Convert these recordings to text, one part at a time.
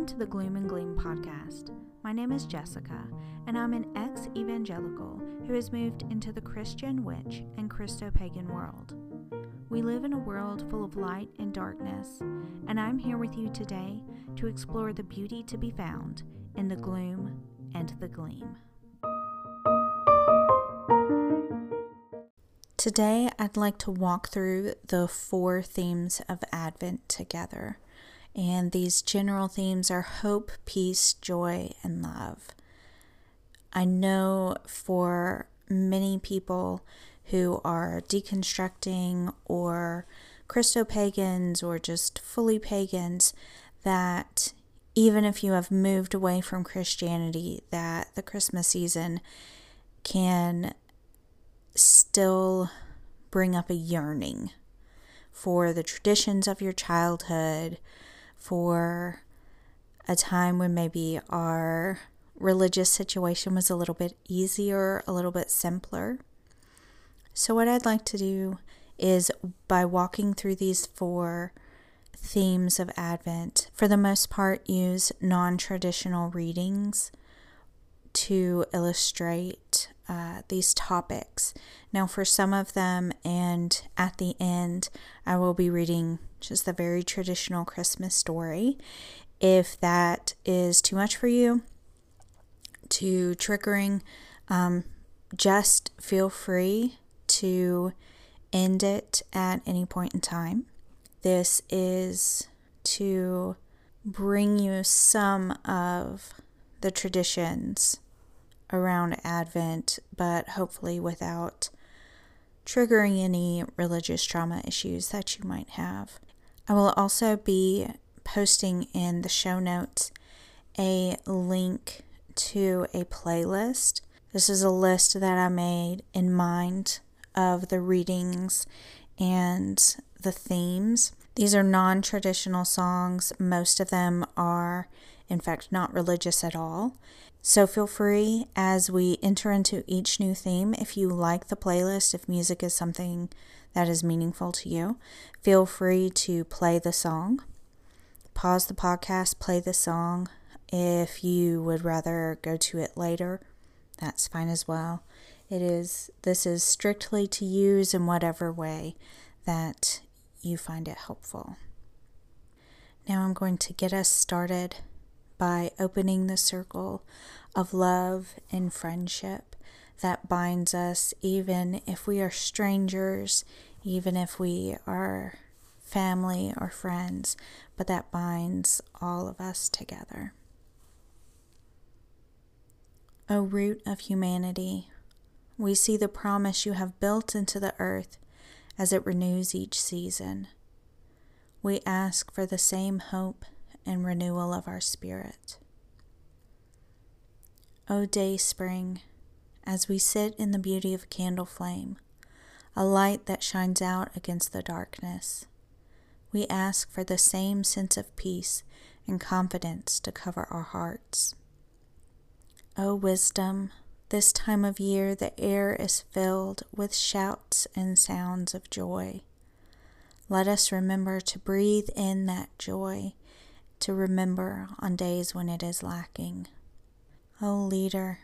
Welcome to the Gloom and Gleam podcast. My name is Jessica, and I'm an ex-evangelical who has moved into the Christian witch and Christo-pagan world. We live in a world full of light and darkness, and I'm here with you today to explore the beauty to be found in the gloom and the gleam. Today, I'd like to walk through the 4 themes of Advent together. And these general themes are hope, peace, joy, and love. I know for many people who are deconstructing or Christo-pagans or just fully pagans that even if you have moved away from Christianity, that the Christmas season can still bring up a yearning for the traditions of your childhood, for a time when maybe our religious situation was a little bit easier, a little bit simpler. So what I'd like to do is, by walking through these 4 themes of Advent, for the most part use non-traditional readings to illustrate these topics. Now for some of them, and at the end, I will be reading just the very traditional Christmas story. If that is too much for you, too triggering, just feel free to end it at any point in time. This is to bring you some of the traditions around Advent, but hopefully without triggering any religious trauma issues that you might have. I will also be posting in the show notes a link to a playlist. This is a list that I made in mind of the readings and the themes. These are non-traditional songs. Most of them are, in fact, not religious at all. So feel free as we enter into each new theme. If you like the playlist, if music is something that is meaningful to you, feel free to play the song. Pause the podcast, play the song. If you would rather go to it later, that's fine as well. This is strictly to use in whatever way that you find it helpful. Now I'm going to get us started by opening the circle of love and friendship that binds us, even if we are strangers, even if we are family or friends, but that binds all of us together. O root of humanity, we see the promise you have built into the earth as it renews each season. We ask for the same hope and renewal of our spirit. O day spring, as we sit in the beauty of a candle flame, a light that shines out against the darkness, we ask for the same sense of peace and confidence to cover our hearts. O wisdom, this time of year the air is filled with shouts and sounds of joy. Let us remember to breathe in that joy, to remember on days when it is lacking. O leader,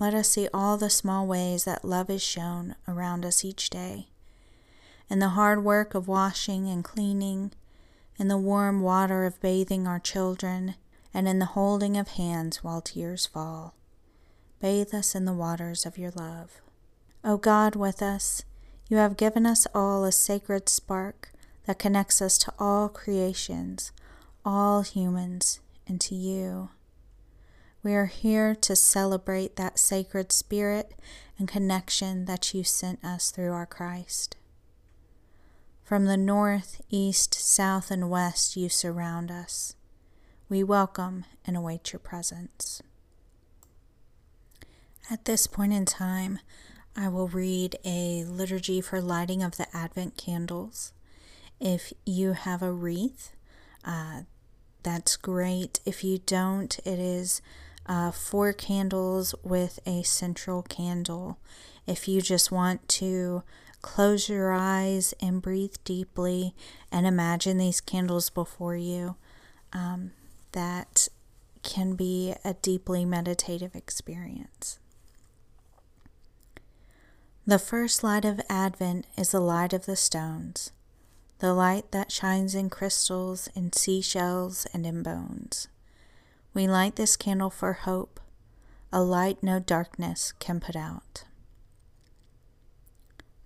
let us see all the small ways that love is shown around us each day, in the hard work of washing and cleaning, in the warm water of bathing our children, and in the holding of hands while tears fall. Bathe us in the waters of your love. O God with us, you have given us all a sacred spark that connects us to all creations, all humans, and to you. We are here to celebrate that sacred spirit and connection that you sent us through our Christ. From the north, east, south, and west, you surround us. We welcome and await your presence. At this point in time, I will read a liturgy for lighting of the Advent candles. If you have a wreath, that's great. If you don't, it is 4 candles with a central candle. If you just want to close your eyes and breathe deeply and imagine these candles before you, that can be a deeply meditative experience. The first light of Advent is the light of the stones, the light that shines in crystals, in seashells, and in bones. We light this candle for hope, a light no darkness can put out.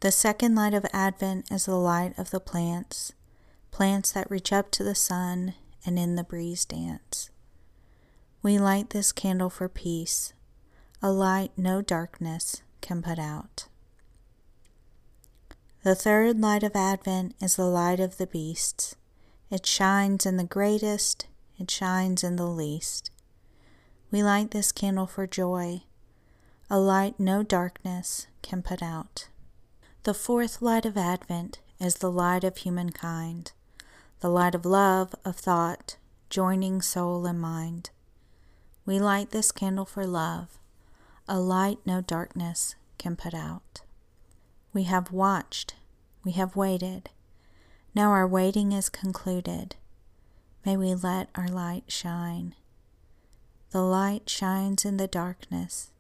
The second light of Advent is the light of the plants, plants that reach up to the sun and in the breeze dance. We light this candle for peace, a light no darkness can put out. The third light of Advent is the light of the beasts. It shines in the greatest, it shines in the least. We light this candle for joy, a light no darkness can put out. The fourth light of Advent is the light of humankind, the light of love, of thought, joining soul and mind. We light this candle for love, a light no darkness can put out. We have watched, we have waited. Now our waiting is concluded. May we let our light shine. The light shines in the darkness,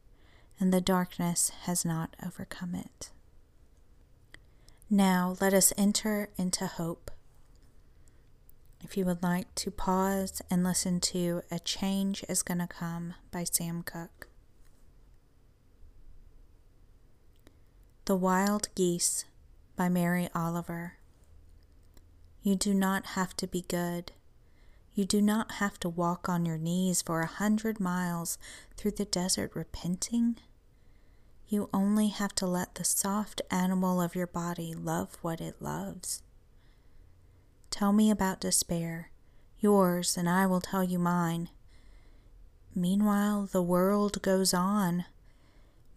and the darkness has not overcome it. Now let us enter into hope. If you would like to pause and listen to A Change is Gonna Come by Sam Cook. The Wild Geese by Mary Oliver. You do not have to be good. You do not have to walk on your knees for 100 miles through the desert repenting. You only have to let the soft animal of your body love what it loves. Tell me about despair, yours, and I will tell you mine. Meanwhile, the world goes on.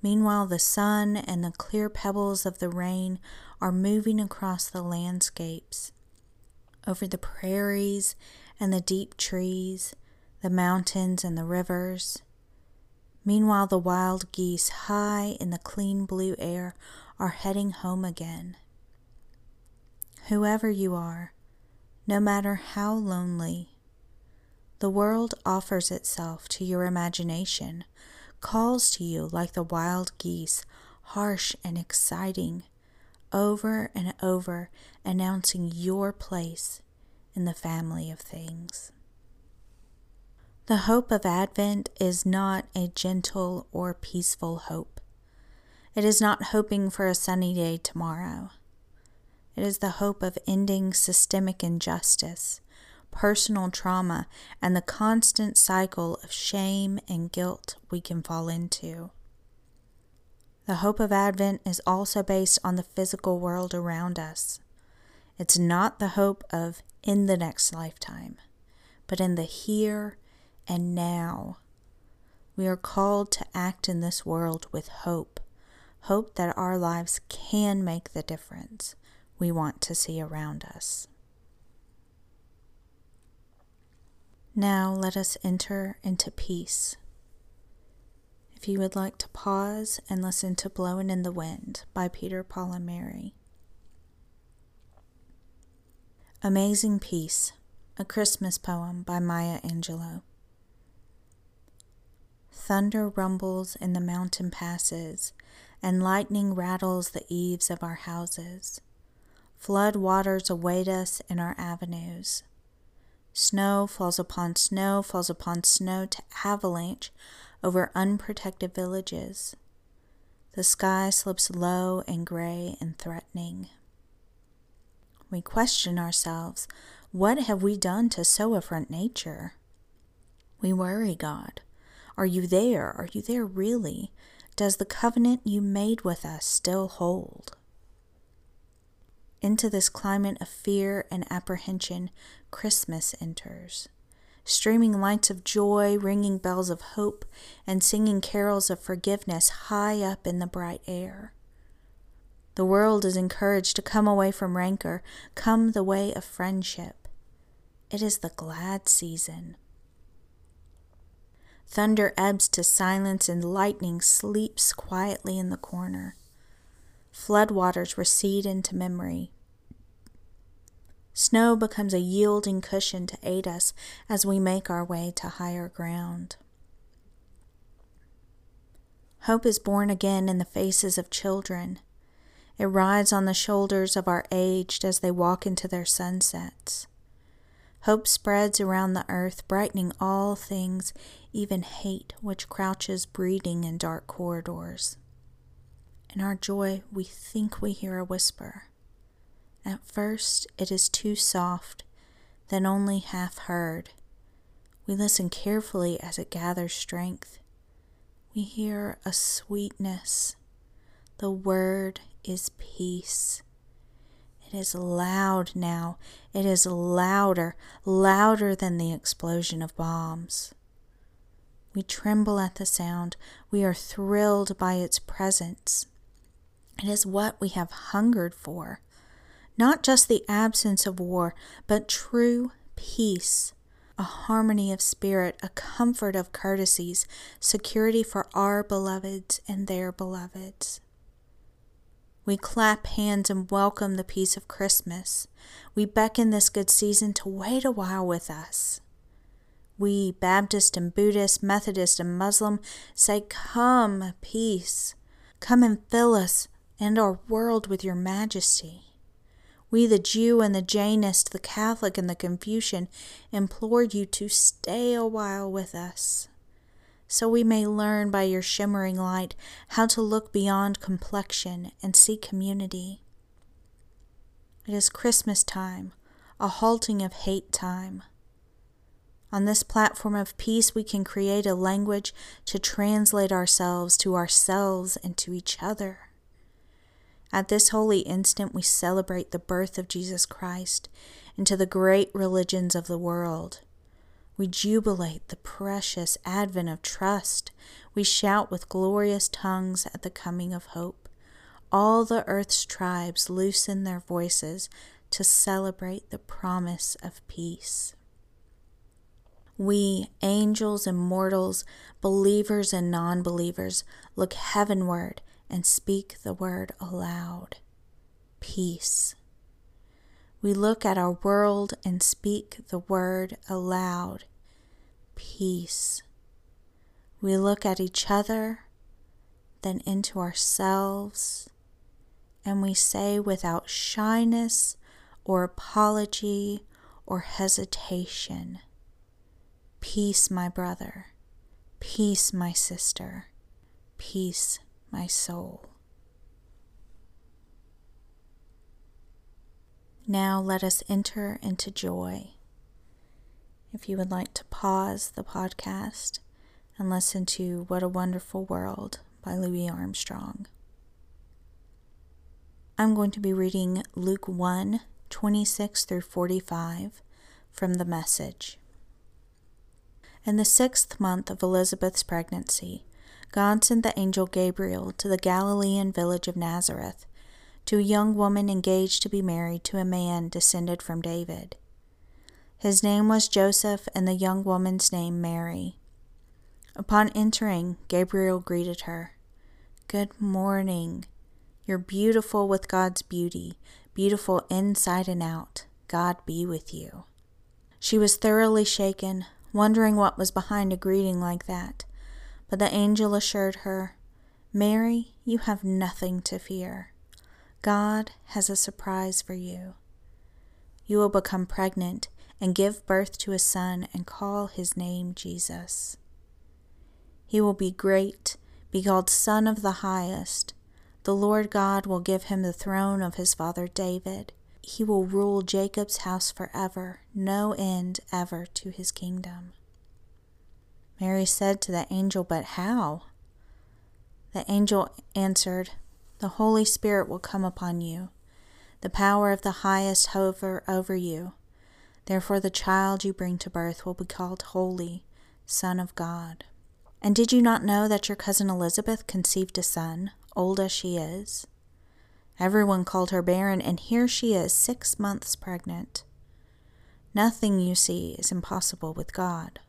Meanwhile, the sun and the clear pebbles of the rain are moving across the landscapes, over the prairies and the deep trees, the mountains and the rivers. Meanwhile, the wild geese high in the clean blue air are heading home again. Whoever you are, no matter how lonely, the world offers itself to your imagination, calls to you like the wild geese, harsh and exciting, over and over, announcing your place in the family of things. The hope of Advent is not a gentle or peaceful hope. It is not hoping for a sunny day tomorrow. It is the hope of ending systemic injustice, personal trauma, and the constant cycle of shame and guilt we can fall into. The hope of Advent is also based on the physical world around us. It's not the hope of in the next lifetime, but in the here and now. We are called to act in this world with hope, hope that our lives can make the difference we want to see around us. Now let us enter into peace. If you would like to pause and listen to Blowing in the Wind by Peter, Paul, and Mary. Amazing Peace, a Christmas poem by Maya Angelou. Thunder rumbles in the mountain passes, and lightning rattles the eaves of our houses. Flood waters await us in our avenues. Snow falls upon snow, falls upon snow to avalanche over unprotected villages. The sky slips low and gray and threatening. We question ourselves, what have we done to so affront nature? We worry, God. Are you there? Are you there really? Does the covenant you made with us still hold? Into this climate of fear and apprehension, Christmas enters, streaming lights of joy, ringing bells of hope, and singing carols of forgiveness high up in the bright air. The world is encouraged to come away from rancor, come the way of friendship. It is the glad season. Thunder ebbs to silence and lightning sleeps quietly in the corner. Floodwaters recede into memory. Snow becomes a yielding cushion to aid us as we make our way to higher ground. Hope is born again in the faces of children. It rides on the shoulders of our aged as they walk into their sunsets. Hope spreads around the earth, brightening all things, even hate, which crouches breeding in dark corridors. In our joy, we think we hear a whisper. At first, it is too soft, then only half heard. We listen carefully as it gathers strength. We hear a sweetness. The word is peace. It is loud now. It is louder, louder than the explosion of bombs. We tremble at the sound. We are thrilled by its presence. It is what we have hungered for. Not just the absence of war, but true peace, a harmony of spirit, a comfort of courtesies, security for our beloveds and their beloveds. We clap hands and welcome the peace of Christmas. We beckon this good season to wait a while with us. We, Baptist and Buddhist, Methodist and Muslim, say, "Come, peace. Come and fill us and our world with your majesty." We, the Jew and the Jainist, the Catholic and the Confucian, implore you to stay a while with us, so we may learn by your shimmering light how to look beyond complexion and see community. It is Christmas time, a halting of hate time. On this platform of peace, we can create a language to translate ourselves to ourselves and to each other. At this holy instant, we celebrate the birth of Jesus Christ into the great religions of the world. We jubilate the precious advent of trust. We shout with glorious tongues at the coming of hope. All the earth's tribes loosen their voices to celebrate the promise of peace. We, angels and mortals, believers and non-believers, look heavenward and speak the word aloud. Peace. We look at our world and speak the word aloud. Peace. We look at each other, then into ourselves, and we say without shyness or apology or hesitation, "Peace, my brother. Peace, my sister. Peace, my soul." Now let us enter into joy. If you would like to pause the podcast and listen to What a Wonderful World by Louis Armstrong. I'm going to be reading Luke 1, 26 through 45 from The Message. In the 6th month of Elizabeth's pregnancy, God sent the angel Gabriel to the Galilean village of Nazareth, to a young woman engaged to be married to a man descended from David. His name was Joseph, and the young woman's name Mary. Upon entering, Gabriel greeted her. "Good morning. You're beautiful with God's beauty, beautiful inside and out. God be with you." She was thoroughly shaken, wondering what was behind a greeting like that. But the angel assured her, "Mary, you have nothing to fear. God has a surprise for you. You will become pregnant and give birth to a son and call his name Jesus. He will be great, be called Son of the Highest. The Lord God will give him the throne of his father David. He will rule Jacob's house forever, no end ever to his kingdom." Mary said to the angel, "But how?" The angel answered, "The Holy Spirit will come upon you. The power of the Highest hover over you. Therefore the child you bring to birth will be called Holy, Son of God. And did you not know that your cousin Elizabeth conceived a son, old as she is? Everyone called her barren, and here she is 6 months pregnant. Nothing, you see, is impossible with God."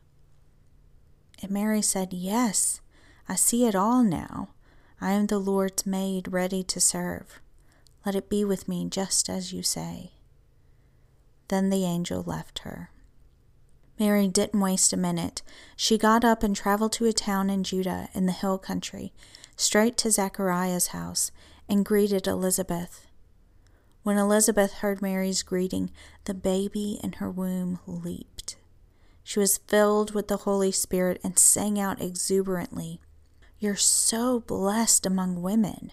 And Mary said, "Yes, I see it all now. I am the Lord's maid, ready to serve. Let it be with me just as you say." Then the angel left her. Mary didn't waste a minute. She got up and traveled to a town in Judah in the hill country, straight to Zechariah's house, and greeted Elizabeth. When Elizabeth heard Mary's greeting, the baby in her womb leaped. She was filled with the Holy Spirit and sang out exuberantly, "You're so blessed among women,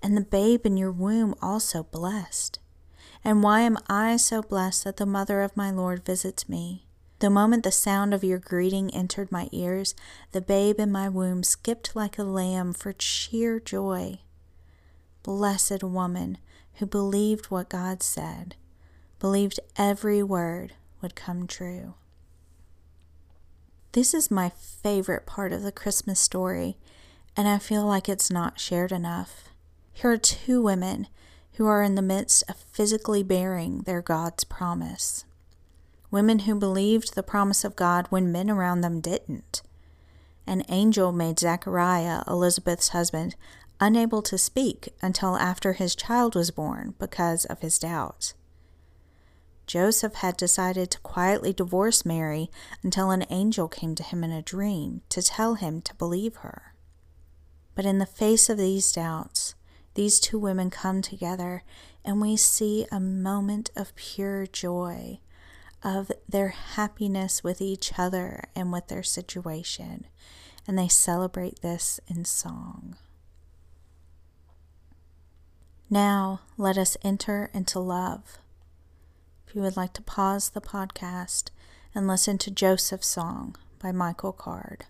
and the babe in your womb also blessed. And why am I so blessed that the mother of my Lord visits me? The moment the sound of your greeting entered my ears, the babe in my womb skipped like a lamb for sheer joy. Blessed woman who believed what God said, believed every word would come true." This is my favorite part of the Christmas story, and I feel like it's not shared enough. Here are two women who are in the midst of physically bearing their God's promise. Women who believed the promise of God when men around them didn't. An angel made Zechariah, Elizabeth's husband, unable to speak until after his child was born because of his doubts. Joseph had decided to quietly divorce Mary until an angel came to him in a dream to tell him to believe her. But in the face of these doubts, these two women come together and we see a moment of pure joy, of their happiness with each other and with their situation, and they celebrate this in song. Now, let us enter into love. If you would like to pause the podcast and listen to Joseph's Song by Michael Card.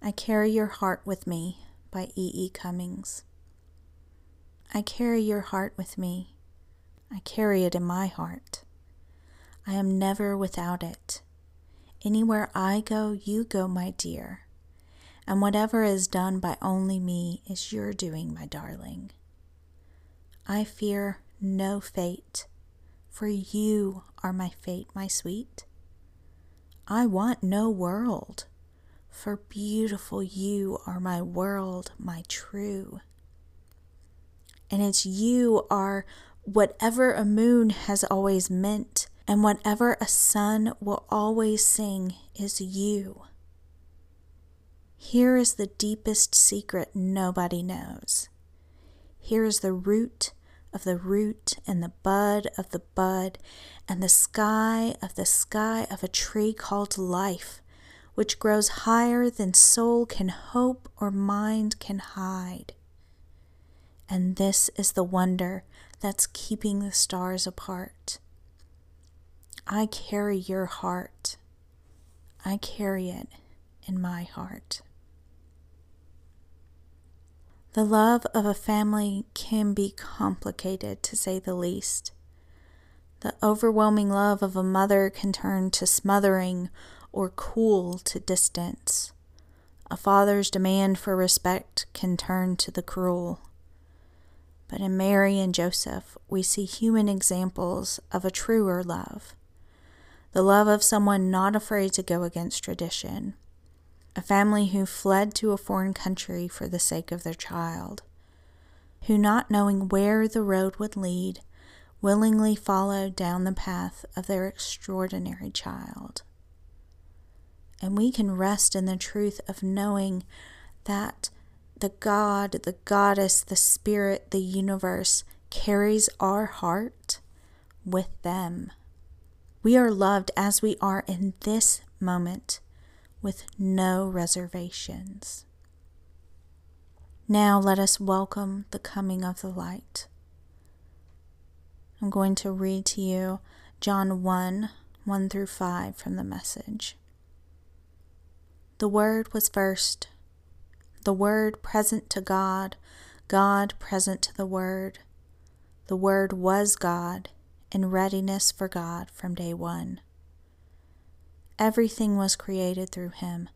I Carry Your Heart With Me by E. E. Cummings. I carry your heart with me. I carry it in my heart. I am never without it. Anywhere I go, you go, my dear. And whatever is done by only me is your doing, my darling. I fear no fate, for you are my fate, my sweet. I want no world, for beautiful you are my world, my true. And it's you are whatever a moon has always meant, and whatever a sun will always sing is you. Here is the deepest secret nobody knows. Here is the root of the root and the bud of the bud and the sky of a tree called life, which grows higher than soul can hope or mind can hide. And this is the wonder that's keeping the stars apart. I carry your heart. I carry it in my heart. The love of a family can be complicated, to say the least. The overwhelming love of a mother can turn to smothering or cool to distance. A father's demand for respect can turn to the cruel. But in Mary and Joseph, we see human examples of a truer love. The love of someone not afraid to go against tradition. A family who fled to a foreign country for the sake of their child, who, not knowing where the road would lead, willingly followed down the path of their extraordinary child. And we can rest in the truth of knowing that the God, the Goddess, the Spirit, the universe carries our heart with them. We are loved as we are in this moment, with no reservations. Now let us welcome the coming of the light. I'm going to read to you John 1:1 through 5 from the Message. The Word was first, the Word present to God, God present to the Word. The Word was God, in readiness for God from day one. Everything was created through him.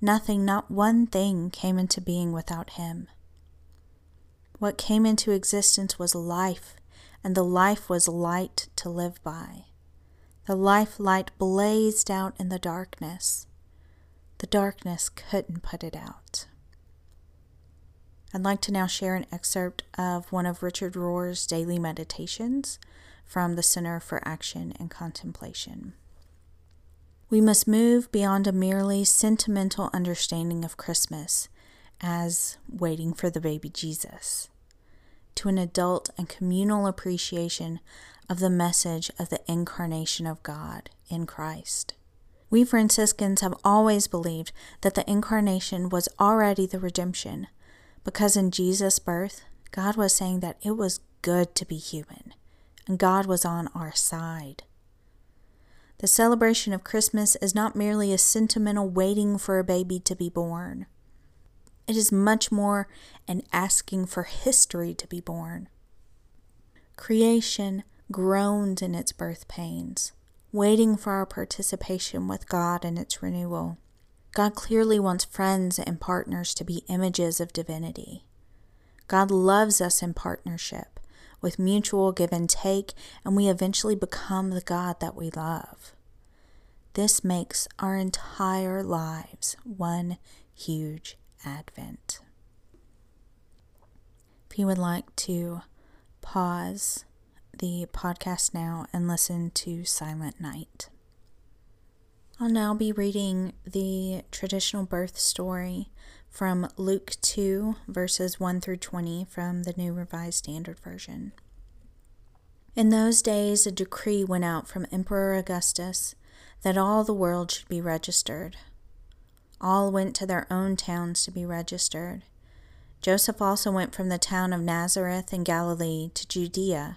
Nothing, not one thing, came into being without him. What came into existence was life, and the life was light to live by. The life light blazed out in the darkness. The darkness couldn't put it out. I'd like to now share an excerpt of one of Richard Rohr's daily meditations from the Center for Action and Contemplation. We must move beyond a merely sentimental understanding of Christmas as waiting for the baby Jesus, to an adult and communal appreciation of the message of the incarnation of God in Christ. We Franciscans have always believed that the incarnation was already the redemption, because in Jesus' birth, God was saying that it was good to be human, and God was on our side. The celebration of Christmas is not merely a sentimental waiting for a baby to be born. It is much more an asking for history to be born. Creation groans in its birth pains, waiting for our participation with God in its renewal. God clearly wants friends and partners to be images of divinity. God loves us in partnership, with mutual give and take, and we eventually become the God that we love. This makes our entire lives one huge Advent. If you would like to pause the podcast now and listen to Silent Night. I'll now be reading the traditional birth story from Luke 2, verses 1 through 20 from the New Revised Standard Version. In those days, a decree went out from Emperor Augustus that all the world should be registered. All went to their own towns to be registered. Joseph also went from the town of Nazareth in Galilee to Judea,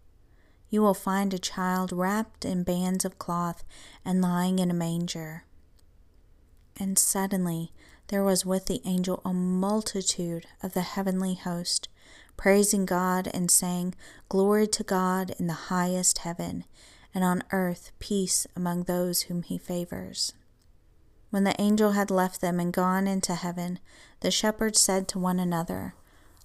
You will find a child wrapped in bands of cloth and lying in a manger." And suddenly there was with the angel a multitude of the heavenly host, praising God and saying, "Glory to God in the highest heaven, and on earth peace among those whom he favors." When the angel had left them and gone into heaven, the shepherds said to one another,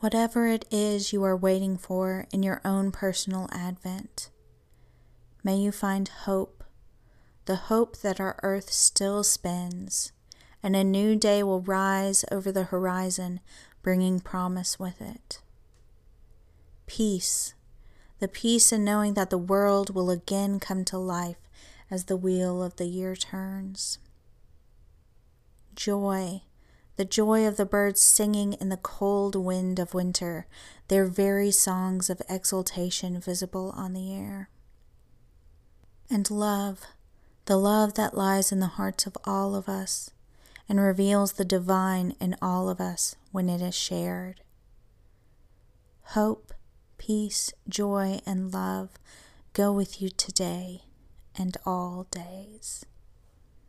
Whatever it is you are waiting for in your own personal Advent, may you find hope. The hope that our earth still spins, and a new day will rise over the horizon, bringing promise with it. Peace, the peace in knowing that the world will again come to life as the wheel of the year turns. Joy, the joy of the birds singing in the cold wind of winter, their very songs of exultation visible on the air. And love, the love that lies in the hearts of all of us and reveals the divine in all of us when it is shared. Hope, peace, joy, and love go with you today and all days.